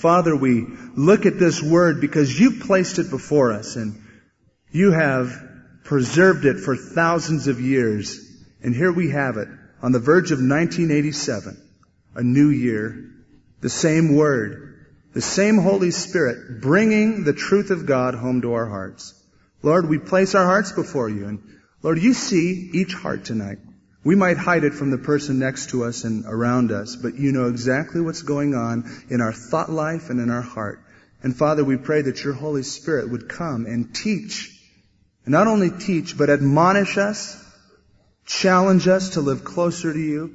Father, we look at this word because you've placed it before us and you have preserved it for thousands of years. And here we have it on the verge of 1987, a new year, the same word, the same Holy Spirit bringing the truth of God home to our hearts. Lord, we place our hearts before you. And Lord, you see each heart tonight. We might hide it from the person next to us and around us, but you know exactly what's going on in our thought life and in our heart. And Father, we pray that your Holy Spirit would come and teach, and not only teach, but admonish us, challenge us to live closer to you.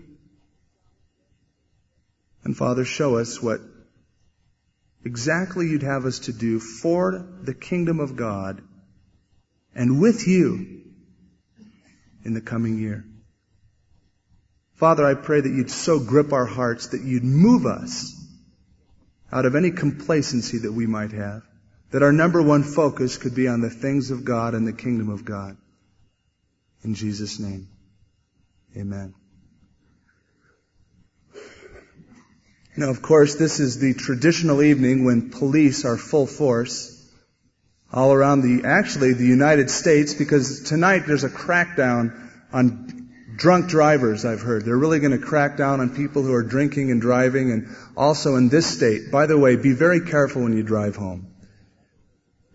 And Father, show us what exactly you'd have us to do for the kingdom of God and with you in the coming year. Father, I pray that you'd so grip our hearts that you'd move us out of any complacency that we might have, that our number one focus could be on the things of God and the kingdom of God. In Jesus' name, amen. Now, of course, this is the traditional evening when police are full force all around the United States, because tonight there's a crackdown on drunk drivers, I've heard. They're really going to crack down on people who are drinking and driving, and also in this state. By the way, be very careful when you drive home,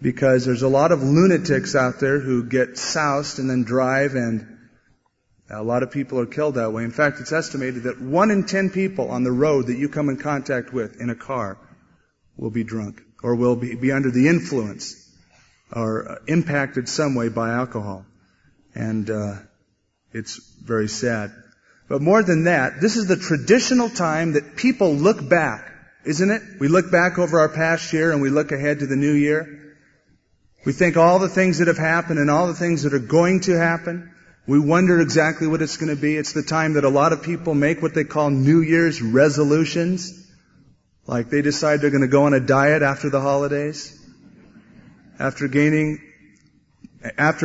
because there's a lot of lunatics out there who get soused and then drive, and a lot of people are killed that way. In fact, it's estimated that 1 in 10 people on the road that you come in contact with in a car will be drunk or will be under the influence or impacted some way by alcohol. And it's very sad. But more than that, this is the traditional time that people look back, isn't it? We look back over our past year and we look ahead to the new year. We think all the things that have happened and all the things that are going to happen. We wonder exactly what it's going to be. It's the time that a lot of people make what they call New Year's resolutions. Like they decide they're going to go on a diet after the holidays. After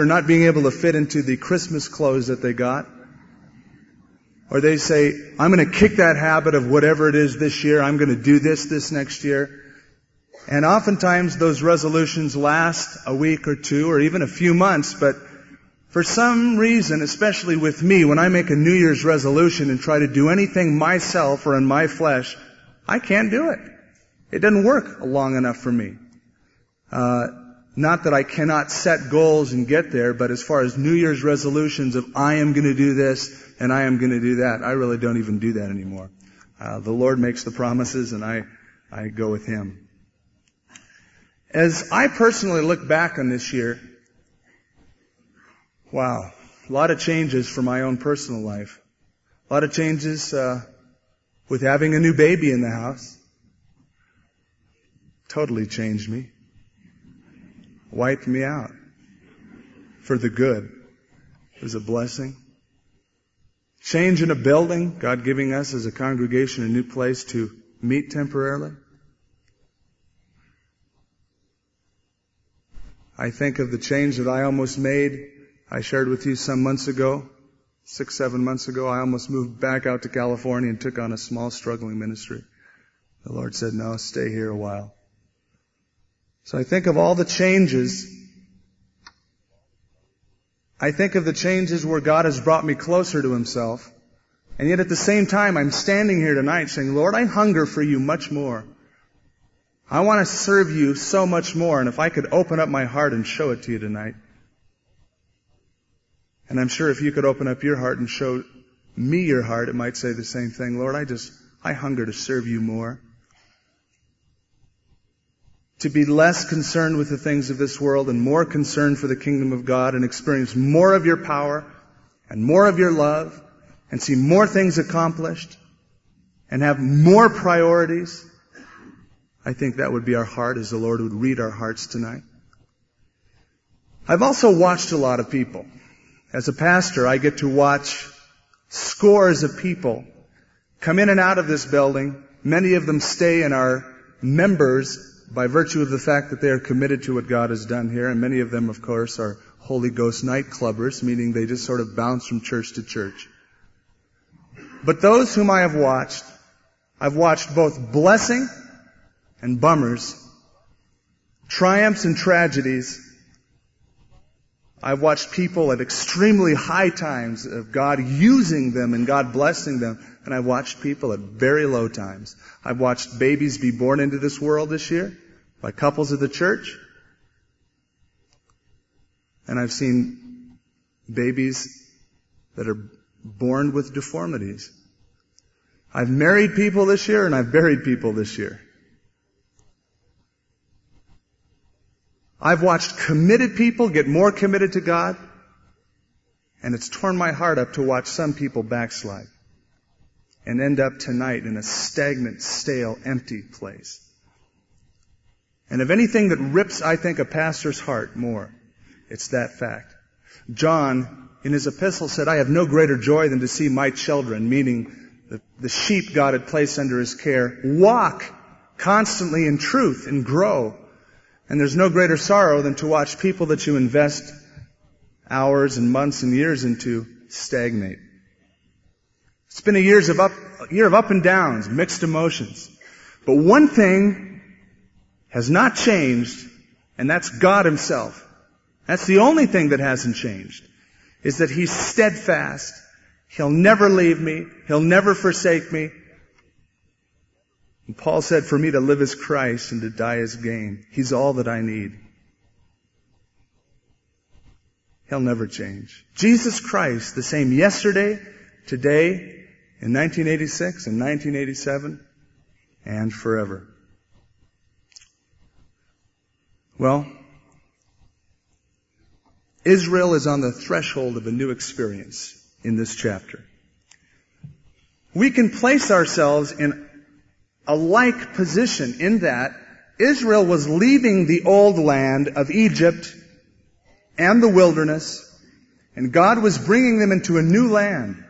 not being able to fit into the Christmas clothes that they got. Or they say, I'm going to kick that habit of whatever it is this year. I'm going to do this next year. And oftentimes those resolutions last a week or two or even a few months. But for some reason, especially with me, when I make a New Year's resolution and try to do anything myself or in my flesh, I can't do it. It doesn't work long enough for me. Not that I cannot set goals and get there, but as far as New Year's resolutions of I am going to do this and I am going to do that, I really don't even do that anymore. The Lord makes the promises and I go with Him. As I personally look back on this year, wow, a lot of changes for my own personal life. A lot of changes with having a new baby in the house. Totally changed me. Wiped me out for the good. It was a blessing. Change in a building, God giving us as a congregation a new place to meet temporarily. I think of the change that I almost made. I shared with you some months ago, 6-7 months ago, I almost moved back out to California and took on a small struggling ministry. The Lord said, no, stay here a while. So I think of all the changes. I think of the changes where God has brought me closer to Himself. And yet at the same time, I'm standing here tonight saying, Lord, I hunger for you much more. I want to serve you so much more. And if I could open up my heart and show it to you tonight. And I'm sure if you could open up your heart and show me your heart, it might say the same thing. Lord, I hunger to serve you more. To be less concerned with the things of this world and more concerned for the kingdom of God, and experience more of your power and more of your love and see more things accomplished and have more priorities. I think that would be our heart as the Lord would read our hearts tonight. I've also watched a lot of people. As a pastor, I get to watch scores of people come in and out of this building. Many of them stay in our members by virtue of the fact that they are committed to what God has done here, and many of them, of course, are Holy Ghost nightclubbers, meaning they just sort of bounce from church to church. But those whom I have watched, I've watched both blessing and bummers, triumphs and tragedies. I've watched people at extremely high times of God using them and God blessing them, and I've watched people at very low times. I've watched babies be born into this world this year by couples of the church, and I've seen babies that are born with deformities. I've married people this year, and I've buried people this year. I've watched committed people get more committed to God, and it's torn my heart up to watch some people backslide and end up tonight in a stagnant, stale, empty place. And of anything that rips, I think, a pastor's heart more, it's that fact. John, in his epistle, said, "I have no greater joy than to see my children," meaning the sheep God had placed under his care, "walk constantly in truth and grow. And there's no greater sorrow than to watch people that you invest hours and months and years into stagnate." It's been a year of up and downs, mixed emotions. But one thing has not changed, and that's God himself. That's the only thing that hasn't changed, is that he's steadfast. He'll never leave me. He'll never forsake me. And Paul said, "For me to live is Christ and to die is gain." He's all that I need. He'll never change. Jesus Christ, the same yesterday, today, in 1986, in 1987, and forever. Well, Israel is on the threshold of a new experience in this chapter. We can place ourselves in a like position in that Israel was leaving the old land of Egypt and the wilderness, and God was bringing them into a new land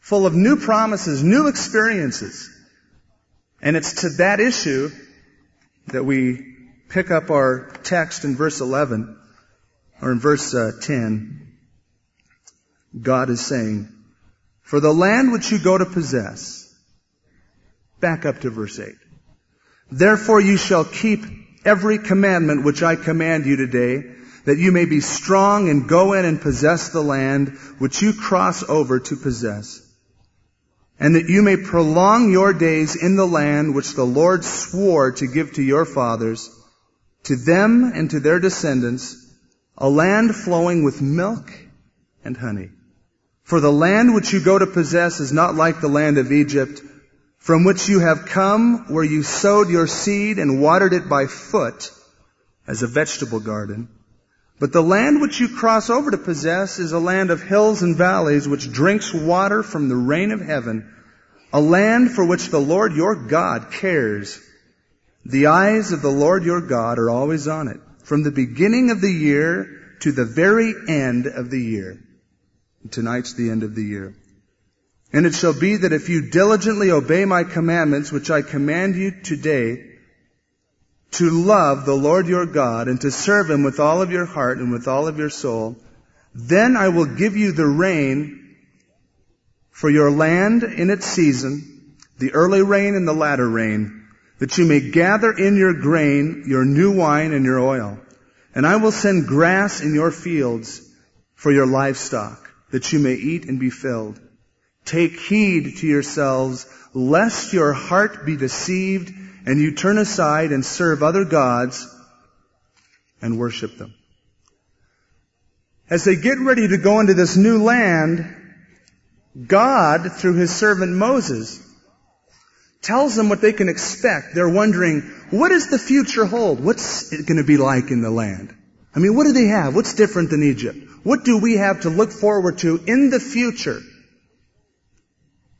full of new promises, new experiences. And it's to that issue that we pick up our text in verse 11, or in verse 10. God is saying, "For the land which you go to possess..." Back up to verse 8. "Therefore you shall keep every commandment which I command you today, that you may be strong and go in and possess the land which you cross over to possess, and that you may prolong your days in the land which the Lord swore to give to your fathers, to them and to their descendants, a land flowing with milk and honey. For the land which you go to possess is not like the land of Egypt, from which you have come, where you sowed your seed and watered it by foot as a vegetable garden. But the land which you cross over to possess is a land of hills and valleys, which drinks water from the rain of heaven, a land for which the Lord your God cares. The eyes of the Lord your God are always on it, from the beginning of the year to the very end of the year." Tonight's the end of the year. "And it shall be that if you diligently obey my commandments, which I command you today, to love the Lord your God and to serve him with all of your heart and with all of your soul, then I will give you the rain for your land in its season, the early rain and the latter rain, that you may gather in your grain, your new wine and your oil. And I will send grass in your fields for your livestock, that you may eat and be filled. Take heed to yourselves, lest your heart be deceived, and you turn aside and serve other gods and worship them." As they get ready to go into this new land, God, through his servant Moses, tells them what they can expect. They're wondering, what does the future hold? What's it going to be like in the land? I mean, what do they have? What's different than Egypt? What do we have to look forward to in the future?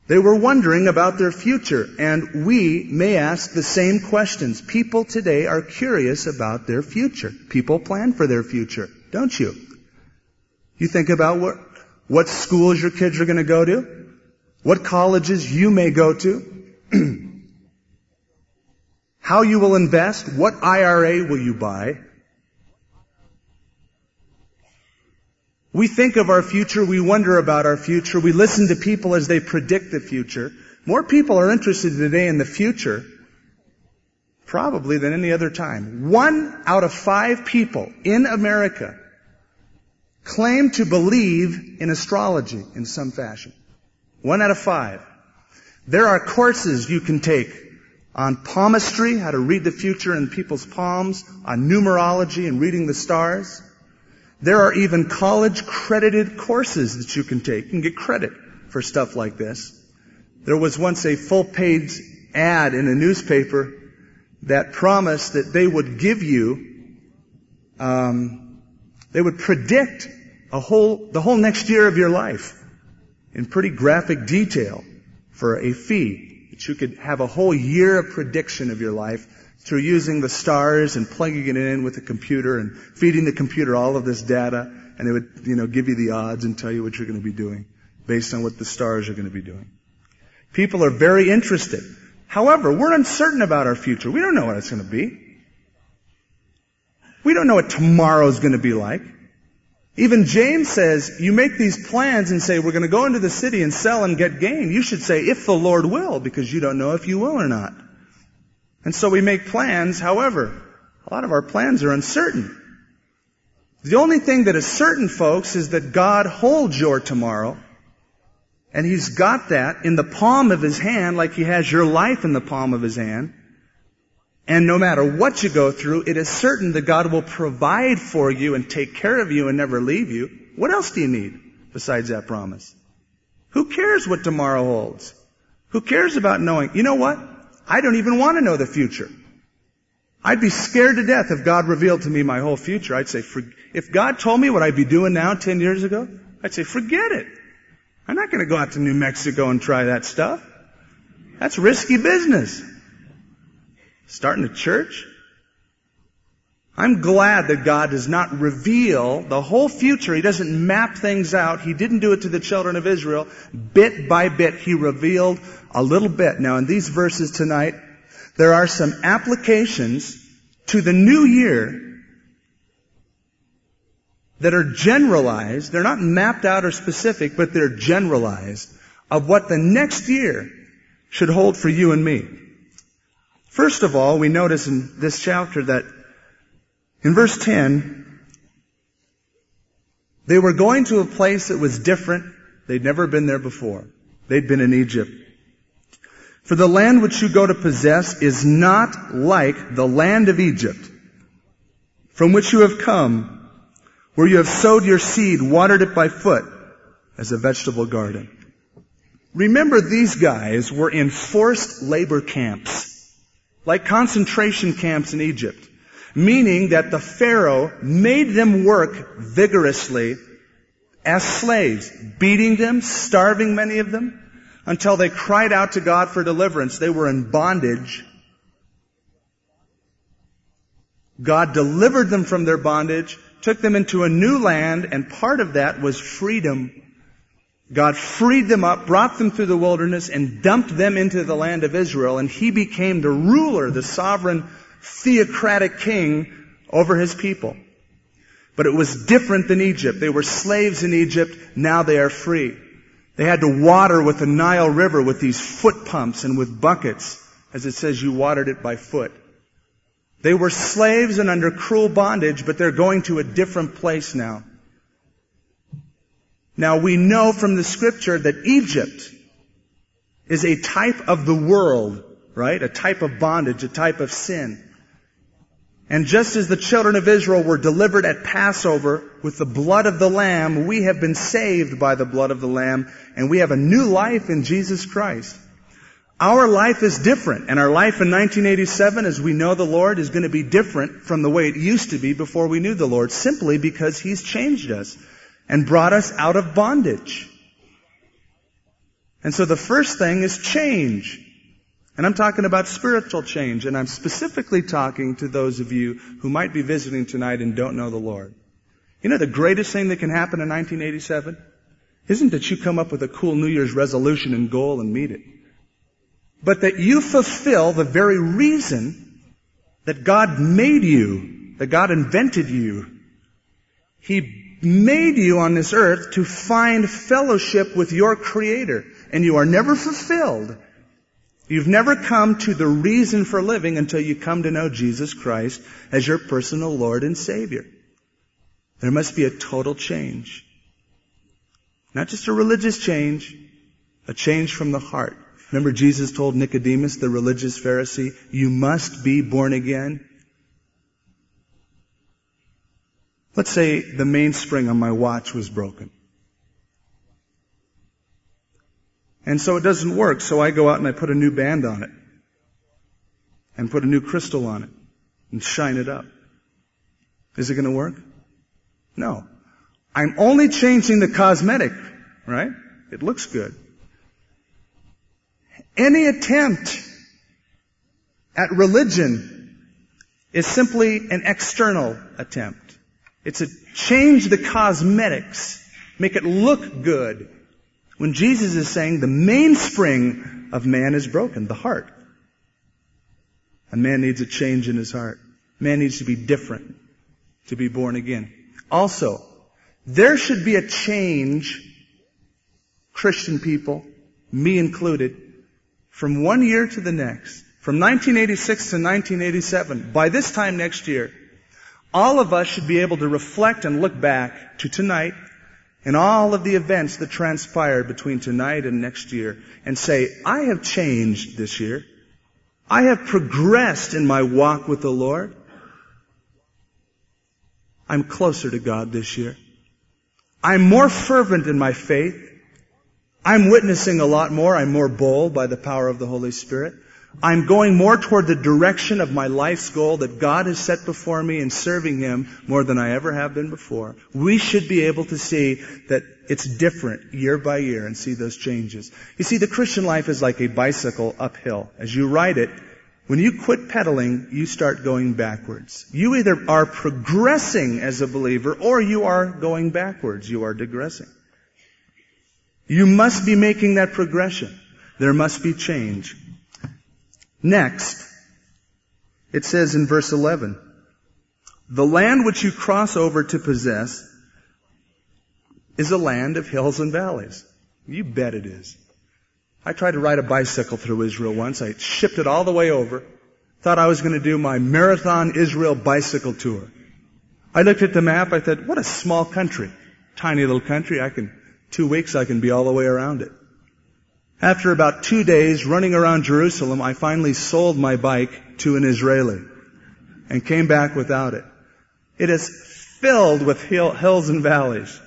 They were wondering about their future, and we may ask the same questions. People today are curious about their future. People plan for their future, don't you? You think about what schools your kids are going to go to, what colleges you may go to, how you will invest, what IRA will you buy. We think of our future, we wonder about our future, we listen to people as they predict the future. More people are interested today in the future probably than any other time. 1 out of 5 people in America claim to believe in astrology in some fashion. 1 out of 5. There are courses you can take on palmistry, how to read the future in people's palms, on numerology and reading the stars. There are even college-credited courses that you can take. You can get credit for stuff like this. There was once a full-page ad in a newspaper that promised that they would give you, they would predict the whole next year of your life in pretty graphic detail for a fee, that you could have a whole year of prediction of your life through using the stars and plugging it in with a computer and feeding the computer all of this data, and it would, give you the odds and tell you what you're going to be doing based on what the stars are going to be doing. People are very interested. However, we're uncertain about our future. We don't know what it's going to be. We don't know what tomorrow's going to be like. Even James says, you make these plans and say, we're going to go into the city and sell and get gain. You should say, if the Lord will, because you don't know if you will or not. And so we make plans. However, a lot of our plans are uncertain. The only thing that is certain, folks, is that God holds your tomorrow. And He's got that in the palm of His hand, like He has your life in the palm of His hand. And no matter what you go through, it is certain that God will provide for you and take care of you and never leave you. What else do you need besides that promise? Who cares what tomorrow holds? Who cares about knowing? You know what? I don't even want to know the future. I'd be scared to death if God revealed to me my whole future. I'd say, if God told me what I'd be doing now 10 years ago, I'd say, forget it. I'm not going to go out to New Mexico and try that stuff. That's risky business. Starting a church? I'm glad that God does not reveal the whole future. He doesn't map things out. He didn't do it to the children of Israel. Bit by bit, He revealed a little bit. Now, in these verses tonight, there are some applications to the new year that are generalized. They're not mapped out or specific, but they're generalized of what the next year should hold for you and me. First of all, we notice in this chapter that in verse 10, they were going to a place that was different. They'd never been there before. They'd been in Egypt. For the land which you go to possess is not like the land of Egypt, from which you have come, where you have sowed your seed, watered it by foot, as a vegetable garden. Remember, these guys were in forced labor camps, like concentration camps in Egypt, meaning that the Pharaoh made them work vigorously as slaves, beating them, starving many of them, until they cried out to God for deliverance. They were in bondage. God delivered them from their bondage, took them into a new land, and part of that was freedom. God freed them up, brought them through the wilderness, and dumped them into the land of Israel. And He became the ruler, the sovereign, theocratic king over His people. But it was different than Egypt. They were slaves in Egypt. Now they are free. They had to water with the Nile River with these foot pumps and with buckets. As it says, you watered it by foot. They were slaves and under cruel bondage, but they're going to a different place now. Now, we know from the Scripture that Egypt is a type of the world, right? A type of bondage, a type of sin. And just as the children of Israel were delivered at Passover with the blood of the Lamb, we have been saved by the blood of the Lamb, and we have a new life in Jesus Christ. Our life is different, and our life in 1987, as we know the Lord, is going to be different from the way it used to be before we knew the Lord, simply because He's changed us and brought us out of bondage. And so the first thing is change. And I'm talking about spiritual change. And I'm specifically talking to those of you who might be visiting tonight and don't know the Lord. You know, the greatest thing that can happen in 1987 isn't that you come up with a cool New Year's resolution and goal and meet it, but that you fulfill the very reason that God made you, that God invented you. He made you on this earth to find fellowship with your Creator, and you are never fulfilled You've never come to the reason for living until you come to know Jesus Christ as your personal Lord and Savior. There must be a total change. Not just a religious change, a change from the heart. Remember Jesus told Nicodemus, the religious Pharisee, you must be born again. Let's say the mainspring on my watch was broken. And so it doesn't work, so I go out and I put a new band on it. And put a new crystal on it. And shine it up. Is it going to work? No. I'm only changing the cosmetic, right? It looks good. Any attempt at religion is simply an external attempt. It's a change the cosmetics, make it look good. When Jesus is saying the mainspring of man is broken, the heart. A man needs a change in his heart. Man needs to be different, to be born again. Also, there should be a change, Christian people, me included, from one year to the next. From 1986 to 1987, by this time next year, all of us should be able to reflect and look back to tonight and all of the events that transpired between tonight and next year and say, I have changed this year. I have progressed in my walk with the Lord. I'm closer to God this year. I'm more fervent in my faith. I'm witnessing a lot more. I'm more bold by the power of the Holy Spirit. I'm going more toward the direction of my life's goal that God has set before me in serving Him more than I ever have been before. We should be able to see that it's different year by year and see those changes. You see, the Christian life is like a bicycle uphill. As you ride it, when you quit pedaling, you start going backwards. You either are progressing as a believer or you are going backwards. You are digressing. You must be making that progression. There must be change. Next, it says in verse 11, the land which you cross over to possess is a land of hills and valleys. You bet it is. I tried to ride a bicycle through Israel once. I shipped it all the way over. Thought I was going to do my marathon Israel bicycle tour. I looked at the map. I thought, what a small country. Tiny little country. 2 weeks I can be all the way around it. After about 2 days running around Jerusalem, I finally sold my bike to an Israeli and came back without it. It is filled with hills and valleys.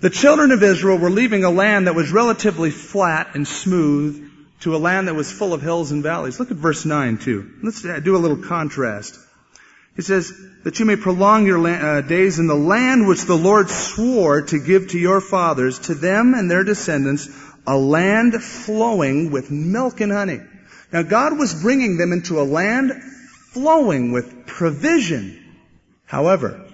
The children of Israel were leaving a land that was relatively flat and smooth to a land that was full of hills and valleys. Look at verse 9 too. Let's do a little contrast. It says, that you may prolong your days in the land which the Lord swore to give to your fathers, to them and their descendants, a land flowing with milk and honey. Now God was bringing them into a land flowing with provision. However,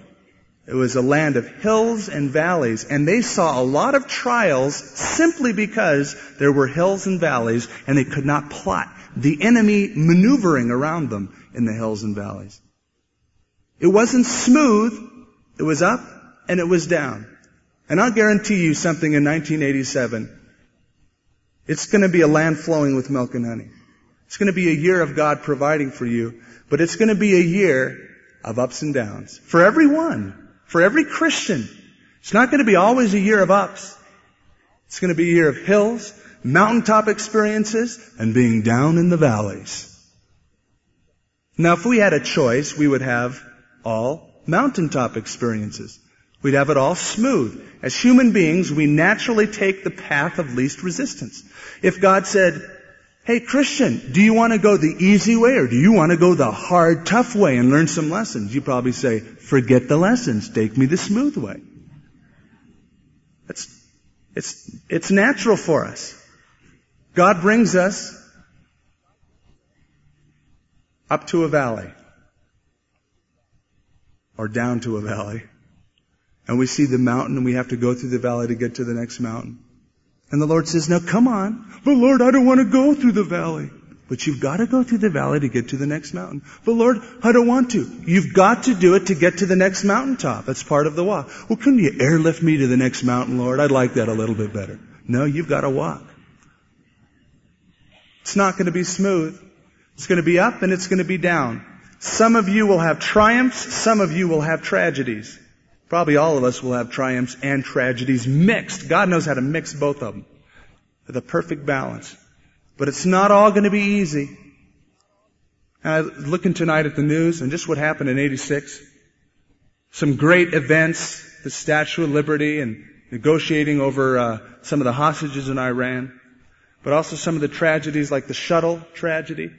it was a land of hills and valleys, and they saw a lot of trials simply because there were hills and valleys, and they could not plot the enemy maneuvering around them in the hills and valleys. It wasn't smooth. It was up and it was down. And I'll guarantee you something in 1987. It's going to be a land flowing with milk and honey. It's going to be a year of God providing for you, but it's going to be a year of ups and downs. For everyone, for every Christian, it's not going to be always a year of ups. It's going to be a year of hills, mountaintop experiences, and being down in the valleys. Now, if we had a choice, we would have all mountaintop experiences. We'd have it all smooth. As human beings, we naturally take the path of least resistance. If God said, hey, Christian, do you want to go the easy way or do you want to go the hard, tough way and learn some lessons? You probably say, forget the lessons. Take me the smooth way. It's natural for us. God brings us up to a valley. Or down to a valley. And we see the mountain and we have to go through the valley to get to the next mountain. And the Lord says, now come on. But Lord, I don't want to go through the valley. But you've got to go through the valley to get to the next mountain. But Lord, I don't want to. You've got to do it to get to the next mountaintop. That's part of the walk. Well, couldn't you airlift me to the next mountain, Lord? I'd like that a little bit better. No, you've got to walk. It's not going to be smooth. It's going to be up and it's going to be down. Some of you will have triumphs. Some of you will have tragedies. Probably all of us will have triumphs and tragedies mixed. God knows how to mix both of them. The perfect balance. But it's not all going to be easy. And I was looking tonight at the news and just what happened in 86. Some great events. The Statue of Liberty and negotiating over some of the hostages in Iran. But also some of the tragedies like the shuttle tragedy.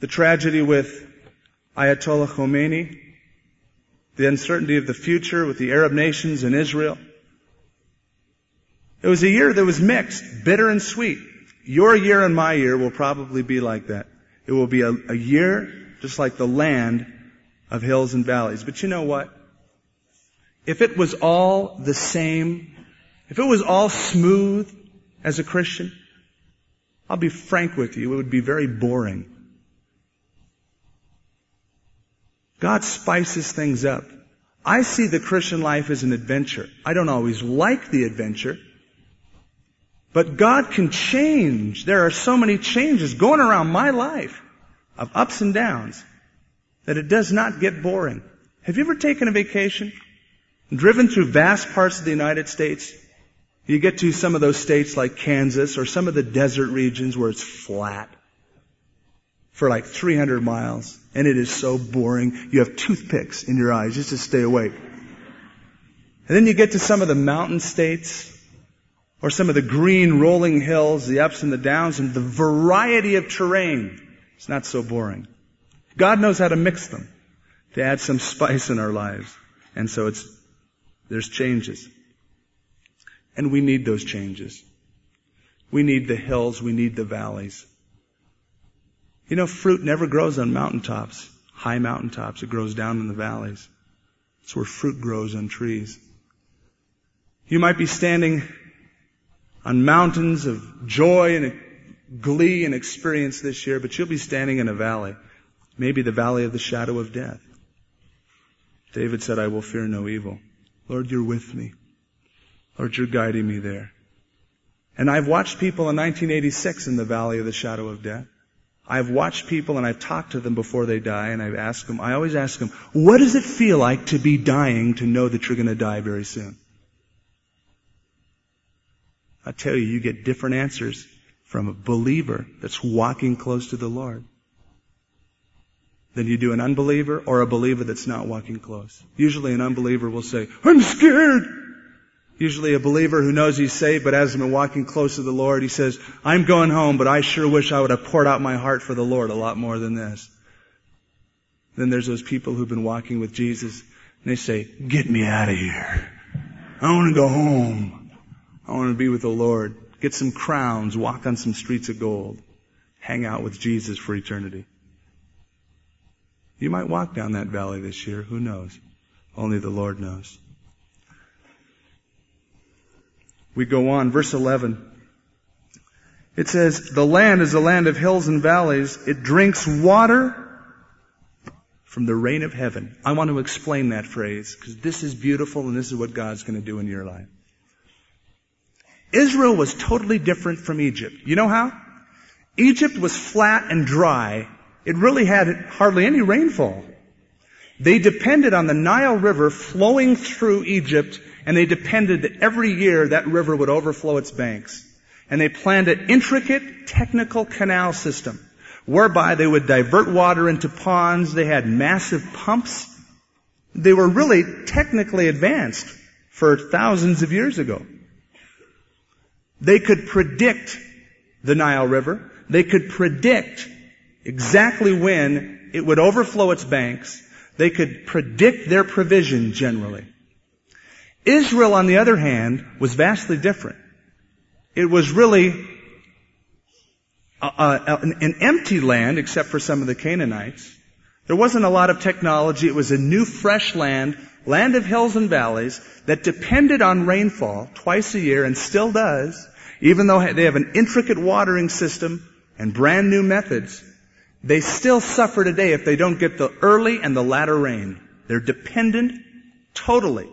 The tragedy with Ayatollah Khomeini. The uncertainty of the future with the Arab nations and Israel. It was a year that was mixed, bitter and sweet. Your year and my year will probably be like that. It will be a year just like the land of hills and valleys. But you know what? If it was all the same, if it was all smooth as a Christian, I'll be frank with you, it would be very boring. God spices things up. I see the Christian life as an adventure. I don't always like the adventure. But God can change. There are so many changes going around my life of ups and downs that it does not get boring. Have you ever taken a vacation? Driven through vast parts of the United States? You get to some of those states like Kansas or some of the desert regions where it's flat for like 300 miles. And it is so boring. You have toothpicks in your eyes just to stay awake. And then you get to some of the mountain states or some of the green rolling hills, the ups and the downs, and the variety of terrain. It's not so boring. God knows how to mix them to add some spice in our lives. And so there's changes. And we need those changes. We need the hills. We need the valleys. You know, fruit never grows on mountaintops, high mountaintops. It grows down in the valleys. It's where fruit grows on trees. You might be standing on mountains of joy and glee and experience this year, but you'll be standing in a valley, maybe the valley of the shadow of death. David said, I will fear no evil. Lord, you're with me. Lord, you're guiding me there. And I've watched people in 1986 in the valley of the shadow of death. I've watched people and I've talked to them before they die, and I always ask them, what does it feel like to be dying, to know that you're going to die very soon? I tell you, you get different answers from a believer that's walking close to the Lord than you do an unbeliever or a believer that's not walking close. Usually an unbeliever will say, I'm scared. Usually a believer who knows he's saved but hasn't been walking close to the Lord, he says, I'm going home, but I sure wish I would have poured out my heart for the Lord a lot more than this. Then there's those people who've been walking with Jesus, and they say, get me out of here. I want to go home. I want to be with the Lord. Get some crowns, walk on some streets of gold. Hang out with Jesus for eternity. You might walk down that valley this year. Who knows? Only the Lord knows. We go on, verse 11. It says, the land is a land of hills and valleys. It drinks water from the rain of heaven. I want to explain that phrase because this is beautiful and this is what God's going to do in your life. Israel was totally different from Egypt. You know how? Egypt was flat and dry. It really had hardly any rainfall. They depended on the Nile River flowing through Egypt, and they depended that every year that river would overflow its banks. And they planned an intricate technical canal system whereby they would divert water into ponds. They had massive pumps. They were really technically advanced for thousands of years ago. They could predict the Nile River. They could predict exactly when it would overflow its banks. They could predict their provision generally. Israel, on the other hand, was vastly different. It was really an empty land, except for some of the Canaanites. There wasn't a lot of technology. It was a new, fresh land of hills and valleys that depended on rainfall twice a year and still does, even though they have an intricate watering system and brand new methods. They still suffer today if they don't get the early and the latter rain. They're dependent totally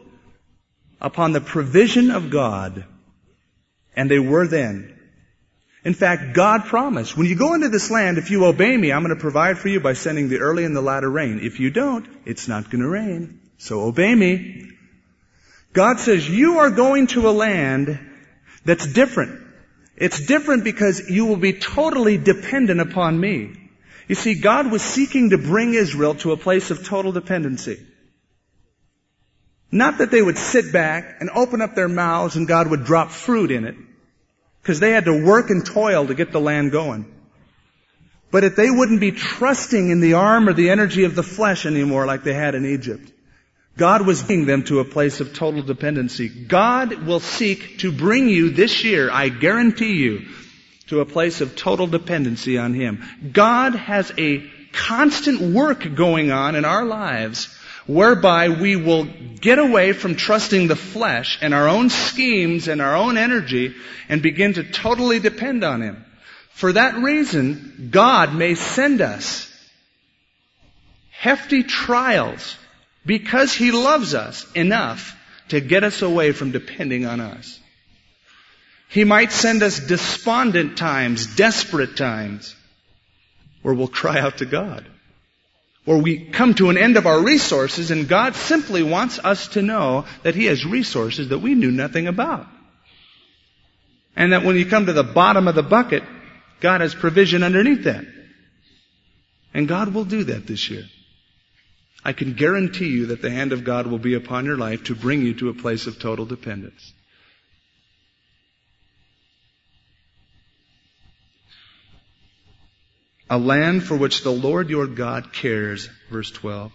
upon the provision of God. And they were then. In fact, God promised, when you go into this land, if you obey me, I'm going to provide for you by sending the early and the latter rain. If you don't, it's not going to rain. So obey me. God says, you are going to a land that's different. It's different because you will be totally dependent upon me. You see, God was seeking to bring Israel to a place of total dependency. Not that they would sit back and open up their mouths and God would drop fruit in it, because they had to work and toil to get the land going. But if they wouldn't be trusting in the arm or the energy of the flesh anymore like they had in Egypt, God was bringing them to a place of total dependency. God will seek to bring you this year, I guarantee you, to a place of total dependency on Him. God has a constant work going on in our lives whereby we will get away from trusting the flesh and our own schemes and our own energy and begin to totally depend on Him. For that reason, God may send us hefty trials because He loves us enough to get us away from depending on us. He might send us despondent times, desperate times, where we'll cry out to God, where we come to an end of our resources, and God simply wants us to know that He has resources that we knew nothing about. And that when you come to the bottom of the bucket, God has provision underneath that. And God will do that this year. I can guarantee you that the hand of God will be upon your life to bring you to a place of total dependence. A land for which the Lord your God cares, verse 12.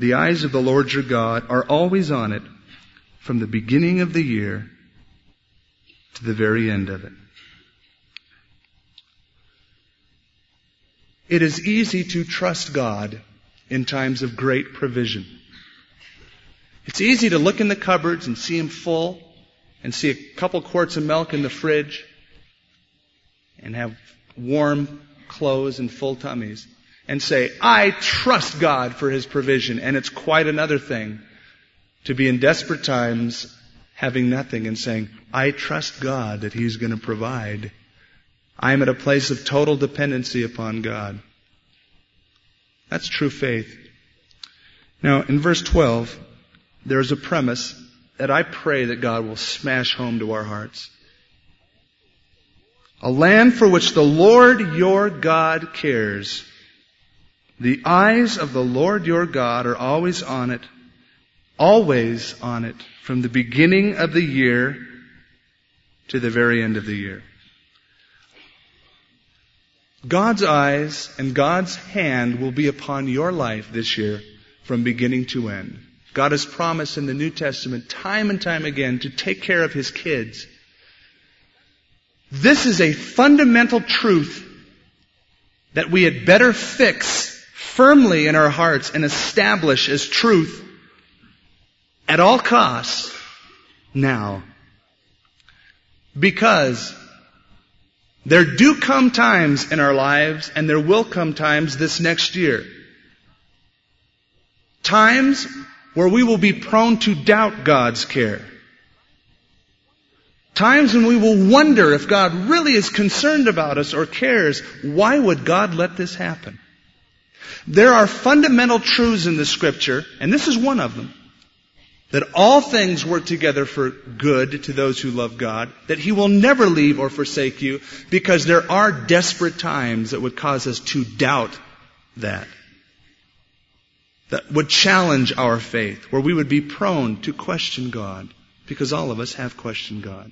The eyes of the Lord your God are always on it from the beginning of the year to the very end of it. It is easy to trust God in times of great provision. It's easy to look in the cupboards and see them full and see a couple quarts of milk in the fridge and have warm clothes and full tummies and say, I trust God for His provision. And it's quite another thing to be in desperate times having nothing and saying, I trust God that He's going to provide. I'm at a place of total dependency upon God. That's true faith. Now, in verse 12, there's a premise that I pray that God will smash home to our hearts. A land for which the Lord your God cares. The eyes of the Lord your God are always on it, from the beginning of the year to the very end of the year. God's eyes and God's hand will be upon your life this year from beginning to end. God has promised in the New Testament time and time again to take care of His kids. This is a fundamental truth that we had better fix firmly in our hearts and establish as truth at all costs now. Because there do come times in our lives, and there will come times this next year, times where we will be prone to doubt God's care. Times when we will wonder if God really is concerned about us or cares. Why would God let this happen? There are fundamental truths in the Scripture, and this is one of them, that all things work together for good to those who love God, that He will never leave or forsake you, because there are desperate times that would cause us to doubt that would challenge our faith, where we would be prone to question God, because all of us have questioned God.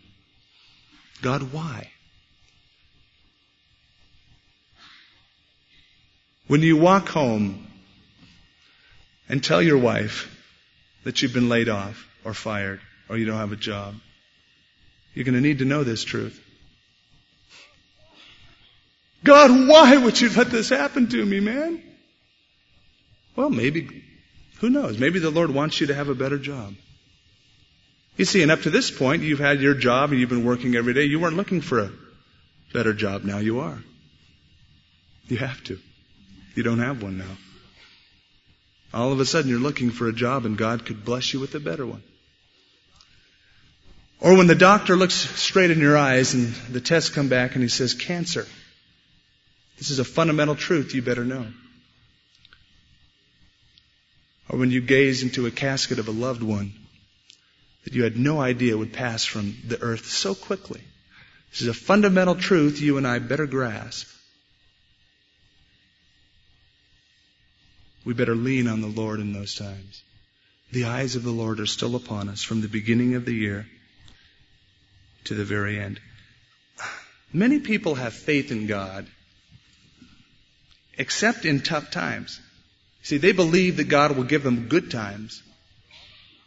God, why? When you walk home and tell your wife that you've been laid off or fired or you don't have a job, you're going to need to know this truth. God, why would you let this happen to me, man? Well, maybe, who knows? Maybe the Lord wants you to have a better job. You see, and up to this point, you've had your job and you've been working every day. You weren't looking for a better job. Now you are. You have to. You don't have one now. All of a sudden, you're looking for a job, and God could bless you with a better one. Or when the doctor looks straight in your eyes and the tests come back and he says, cancer. This is a fundamental truth you better know. Or when you gaze into a casket of a loved one that you had no idea would pass from the earth so quickly. This is a fundamental truth you and I better grasp. We better lean on the Lord in those times. The eyes of the Lord are still upon us from the beginning of the year to the very end. Many people have faith in God, except in tough times. See, they believe that God will give them good times.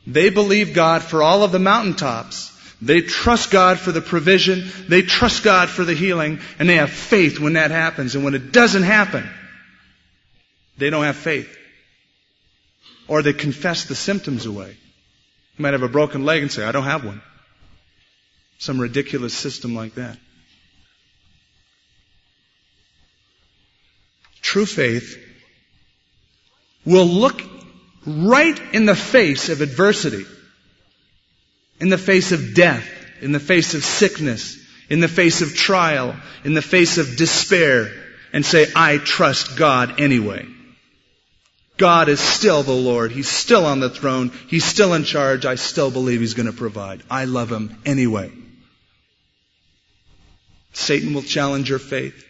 They believe God for all of the mountaintops. They trust God for the provision. They trust God for the healing. And they have faith when that happens. And when it doesn't happen, they don't have faith. Or they confess the symptoms away. You might have a broken leg and say, I don't have one. Some ridiculous system like that. True faith will look right in the face of adversity, in the face of death, in the face of sickness, in the face of trial, in the face of despair, and say, I trust God anyway. God is still the Lord. He's still on the throne. He's still in charge. I still believe He's going to provide. I love Him anyway. Satan will challenge your faith.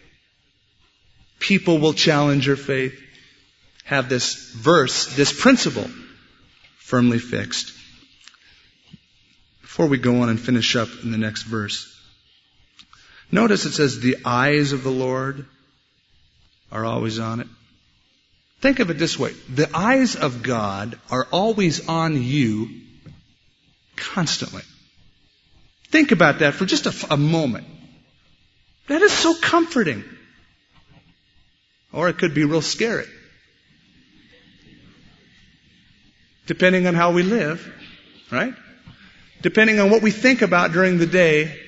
People will challenge your faith. Have this verse, this principle, firmly fixed. Before we go on and finish up in the next verse, notice it says, the eyes of the Lord are always on it. Think of it this way. The eyes of God are always on you constantly. Think about that for just a moment. That is so comforting. Or it could be real scary. Depending on how we live, right? Depending on what we think about during the day,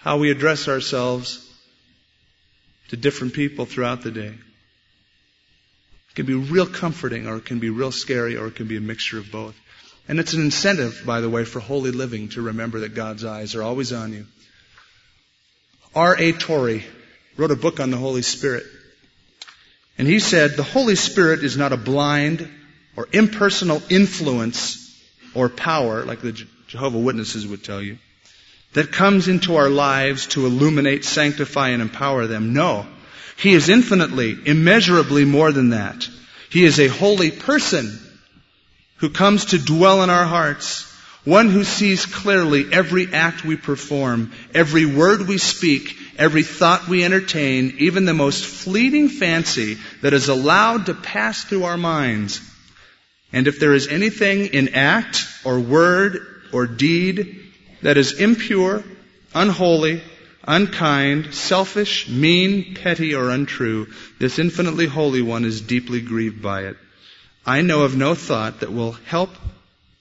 how we address ourselves to different people throughout the day. It can be real comforting, or it can be real scary, or it can be a mixture of both. And it's an incentive, by the way, for holy living to remember that God's eyes are always on you. R.A. Torrey wrote a book on the Holy Spirit. And he said, the Holy Spirit is not a blind or impersonal influence or power, like the Jehovah's Witnesses would tell you, that comes into our lives to illuminate, sanctify, and empower them. No, He is infinitely, immeasurably more than that. He is a holy person who comes to dwell in our hearts, one who sees clearly every act we perform, every word we speak, every thought we entertain, even the most fleeting fancy that is allowed to pass through our minds. And if there is anything in act or word or deed that is impure, unholy, unkind, selfish, mean, petty, or untrue, this infinitely holy one is deeply grieved by it. I know of no thought that will help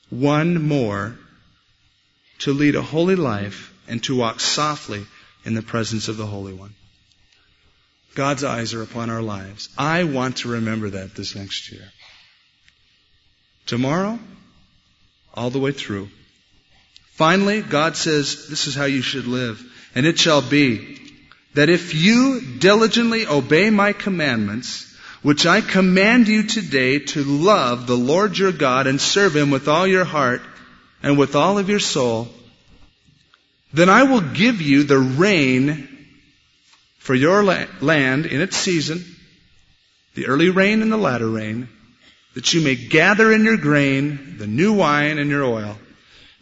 one more to lead a holy life and to walk softly in the presence of the Holy One. God's eyes are upon our lives. I want to remember that this next year. Tomorrow, all the way through. Finally, God says, this is how you should live. And it shall be that if you diligently obey my commandments, which I command you today, to love the Lord your God and serve Him with all your heart and with all of your soul, then I will give you the rain for your land in its season, the early rain and the latter rain, that you may gather in your grain, the new wine, and your oil.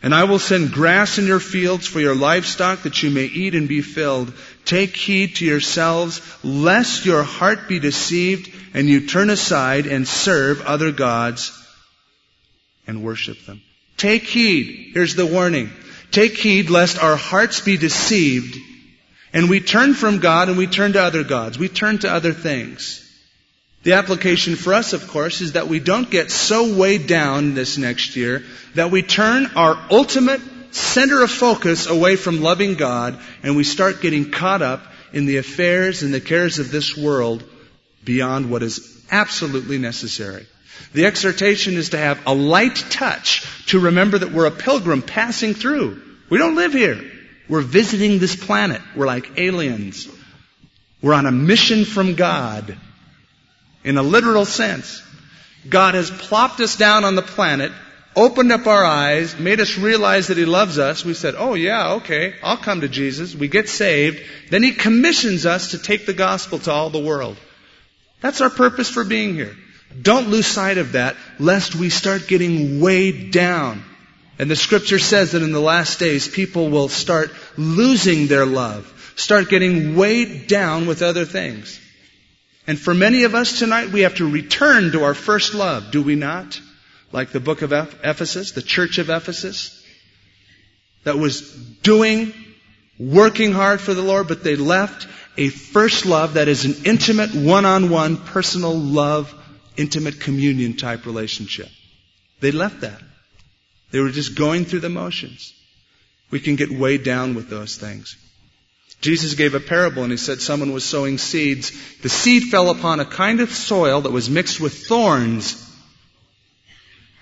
And I will send grass in your fields for your livestock, that you may eat and be filled. Take heed to yourselves, lest your heart be deceived, and you turn aside and serve other gods and worship them. Take heed. Here's the warning. Take heed, lest our hearts be deceived, and we turn from God and we turn to other gods. We turn to other things. The application for us, of course, is that we don't get so weighed down this next year that we turn our ultimate center of focus away from loving God and we start getting caught up in the affairs and the cares of this world beyond what is absolutely necessary. The exhortation is to have a light touch to remember that we're a pilgrim passing through. We don't live here. We're visiting this planet. We're like aliens. We're on a mission from God. In a literal sense, God has plopped us down on the planet, opened up our eyes, made us realize that He loves us. We said, oh yeah, okay, I'll come to Jesus. We get saved. Then He commissions us to take the gospel to all the world. That's our purpose for being here. Don't lose sight of that, lest we start getting weighed down. And the scripture says that in the last days, people will start losing their love, start getting weighed down with other things. And for many of us tonight, we have to return to our first love, do we not? Like the book of Ephesus, the church of Ephesus, that was working hard for the Lord, but they left a first love that is an intimate, one-on-one, personal love, intimate communion type relationship. They left that. They were just going through the motions. We can get weighed down with those things. Jesus gave a parable and He said someone was sowing seeds. The seed fell upon a kind of soil that was mixed with thorns.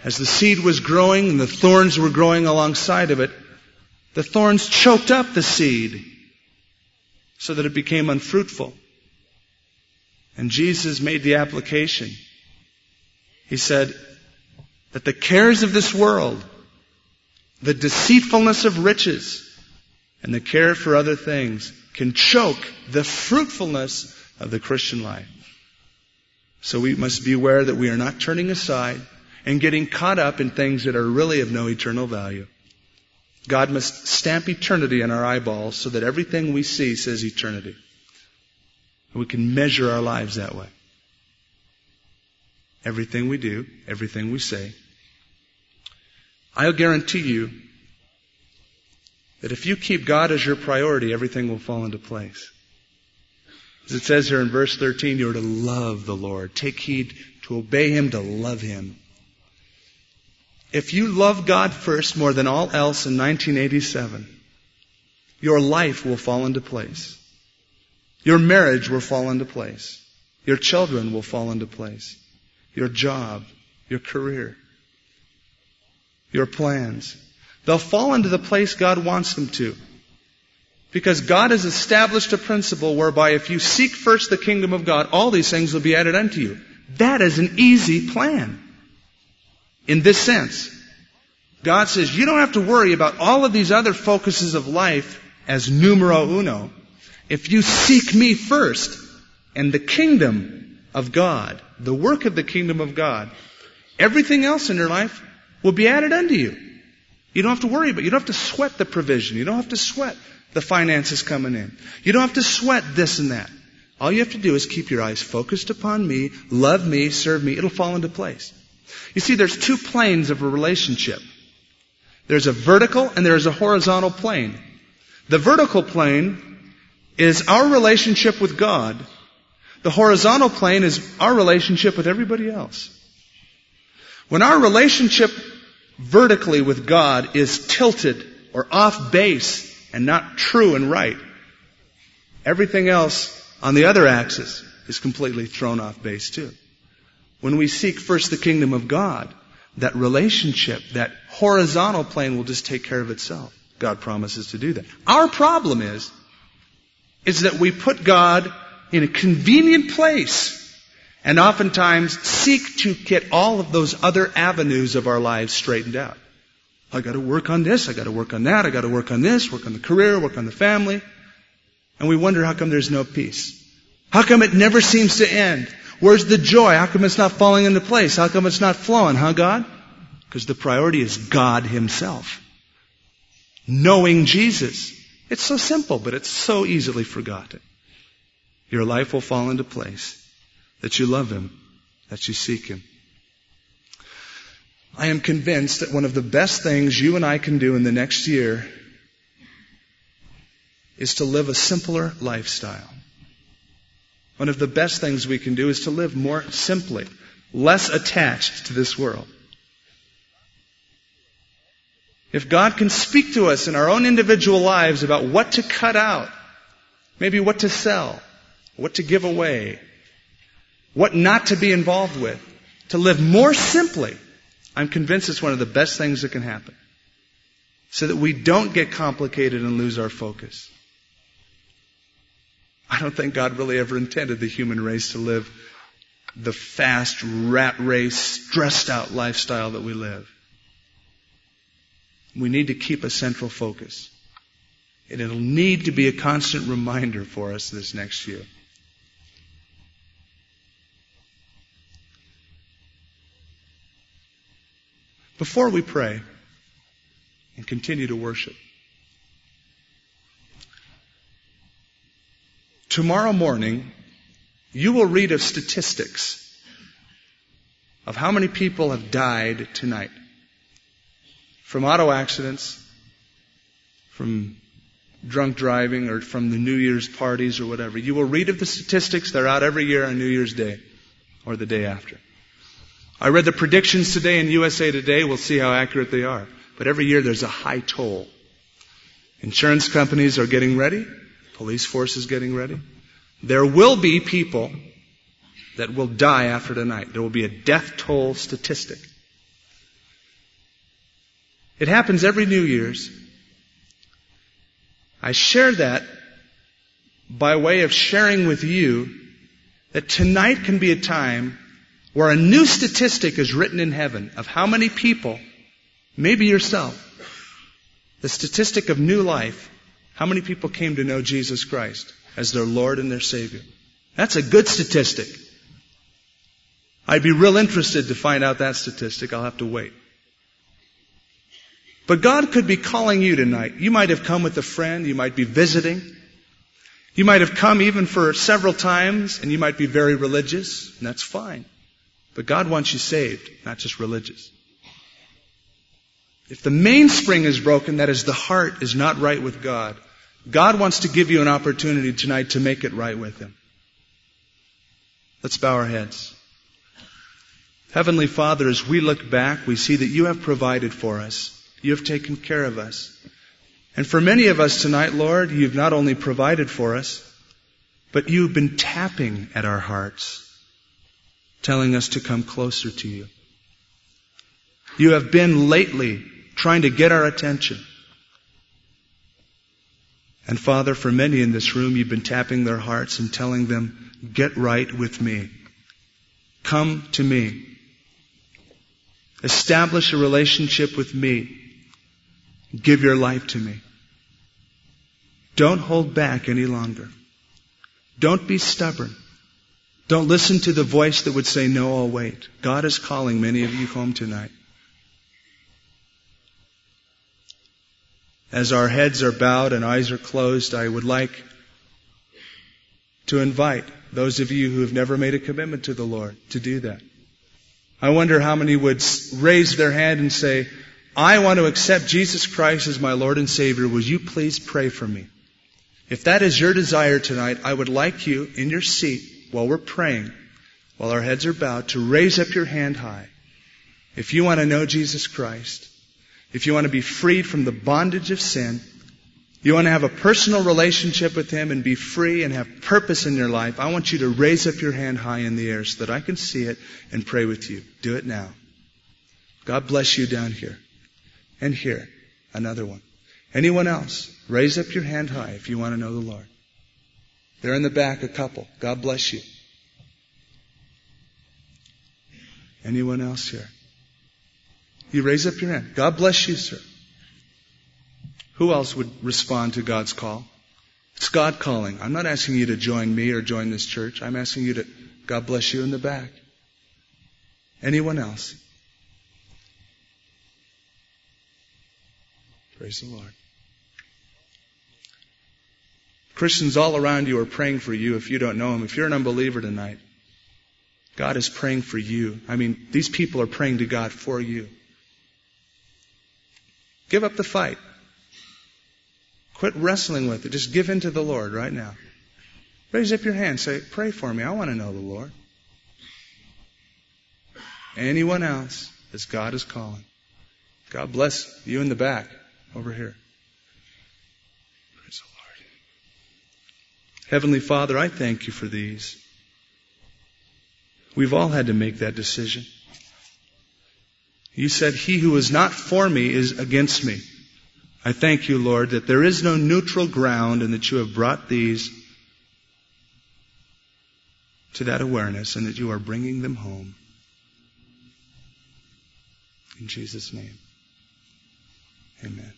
As the seed was growing and the thorns were growing alongside of it, the thorns choked up the seed so that it became unfruitful. And Jesus made the application. He said that the cares of this world, the deceitfulness of riches, and the care for other things can choke the fruitfulness of the Christian life. So we must be aware that we are not turning aside and getting caught up in things that are really of no eternal value. God must stamp eternity in our eyeballs so that everything we see says eternity. We can measure our lives that way. Everything we do, everything we say. I'll guarantee you that if you keep God as your priority, everything will fall into place. As it says here in verse 13, you are to love the Lord. Take heed to obey Him, to love Him. If you love God first more than all else in 1987, your life will fall into place. Your marriage will fall into place. Your children will fall into place. Your job, your career, your plans. They'll fall into the place God wants them to. Because God has established a principle whereby if you seek first the kingdom of God, all these things will be added unto you. That is an easy plan. In this sense, God says you don't have to worry about all of these other focuses of life as numero uno. If you seek me first and the kingdom of God, the work of the kingdom of God, everything else in your life will be added unto you. You don't have to worry about it. You don't have to sweat the provision. You don't have to sweat the finances coming in. You don't have to sweat this and that. All you have to do is keep your eyes focused upon me, love me, serve me. It'll fall into place. You see, there's two planes of a relationship. There's a vertical and there's a horizontal plane. The vertical plane is our relationship with God. The horizontal plane is our relationship with everybody else. When our relationship vertically with God is tilted or off base and not true and right, everything else on the other axis is completely thrown off base too. When we seek first the kingdom of God, that relationship, that horizontal plane will just take care of itself. God promises to do that. Our problem is that we put God in a convenient place and oftentimes seek to get all of those other avenues of our lives straightened out. I got to work on this, I got to work on that, I got to work on this, work on the career, work on the family. And we wonder how come there's no peace. How come it never seems to end? Where's the joy? How come it's not falling into place? How come it's not flowing, huh, God? Because the priority is God Himself. Knowing Jesus. It's so simple, but it's so easily forgotten. Your life will fall into place. That you love Him. That you seek Him. I am convinced that one of the best things you and I can do in the next year is to live a simpler lifestyle. One of the best things we can do is to live more simply, less attached to this world. If God can speak to us in our own individual lives about what to cut out, maybe what to sell, what to give away, what not to be involved with, to live more simply, I'm convinced it's one of the best things that can happen. So that we don't get complicated and lose our focus. I don't think God really ever intended the human race to live the fast, rat race, stressed out lifestyle that we live. We need to keep a central focus. And it'll need to be a constant reminder for us this next year. Before we pray and continue to worship, tomorrow morning, you will read of statistics of how many people have died tonight from auto accidents, from drunk driving, or from the New Year's parties or whatever. You will read of the statistics. They're out every year on New Year's Day or the day after. I read the predictions today in USA Today. We'll see how accurate they are. But every year there's a high toll. Insurance companies are getting ready. Police force is getting ready. There will be people that will die after tonight. There will be a death toll statistic. It happens every New Year's. I share that by way of sharing with you that tonight can be a time where a new statistic is written in heaven of how many people, maybe yourself, the statistic of new life, how many people came to know Jesus Christ as their Lord and their Savior. That's a good statistic. I'd be real interested to find out that statistic. I'll have to wait. But God could be calling you tonight. You might have come with a friend. You might be visiting. You might have come even for several times, and you might be very religious, and that's fine. But God wants you saved, not just religious. If the mainspring is broken, that is, the heart is not right with God, God wants to give you an opportunity tonight to make it right with Him. Let's bow our heads. Heavenly Father, as we look back, we see that You have provided for us. You have taken care of us. And for many of us tonight, Lord, You've not only provided for us, but You've been tapping at our hearts, telling us to come closer to You. You have been lately trying to get our attention. And Father, for many in this room, You've been tapping their hearts and telling them, get right with Me. Come to Me. Establish a relationship with Me. Give your life to Me. Don't hold back any longer. Don't be stubborn. Don't listen to the voice that would say, no, I'll wait. God is calling many of you home tonight. As our heads are bowed and eyes are closed, I would like to invite those of you who have never made a commitment to the Lord to do that. I wonder how many would raise their hand and say, I want to accept Jesus Christ as my Lord and Savior. Will you please pray for me? If that is your desire tonight, I would like you in your seat while we're praying, while our heads are bowed, to raise up your hand high. If you want to know Jesus Christ, if you want to be freed from the bondage of sin, you want to have a personal relationship with Him and be free and have purpose in your life, I want you to raise up your hand high in the air so that I can see it and pray with you. Do it now. God bless you down here. And here, another one. Anyone else, raise up your hand high if you want to know the Lord. There in the back, a couple. God bless you. Anyone else here? You raise up your hand. God bless you, sir. Who else would respond to God's call? It's God calling. I'm not asking you to join me or join this church. I'm asking you to, God bless you in the back. Anyone else? Praise the Lord. Christians all around you are praying for you if you don't know Him. If you're an unbeliever tonight, God is praying for you. I mean, these people are praying to God for you. Give up the fight. Quit wrestling with it. Just give in to the Lord right now. Raise up your hand. Say, pray for me. I want to know the Lord. Anyone else, as God is calling. God bless you in the back over here. Praise the Lord. Heavenly Father, I thank You for these. We've all had to make that decision. You said, he who is not for me is against me. I thank you, Lord, that there is no neutral ground and that you have brought these to that awareness and that you are bringing them home. In Jesus' name, amen.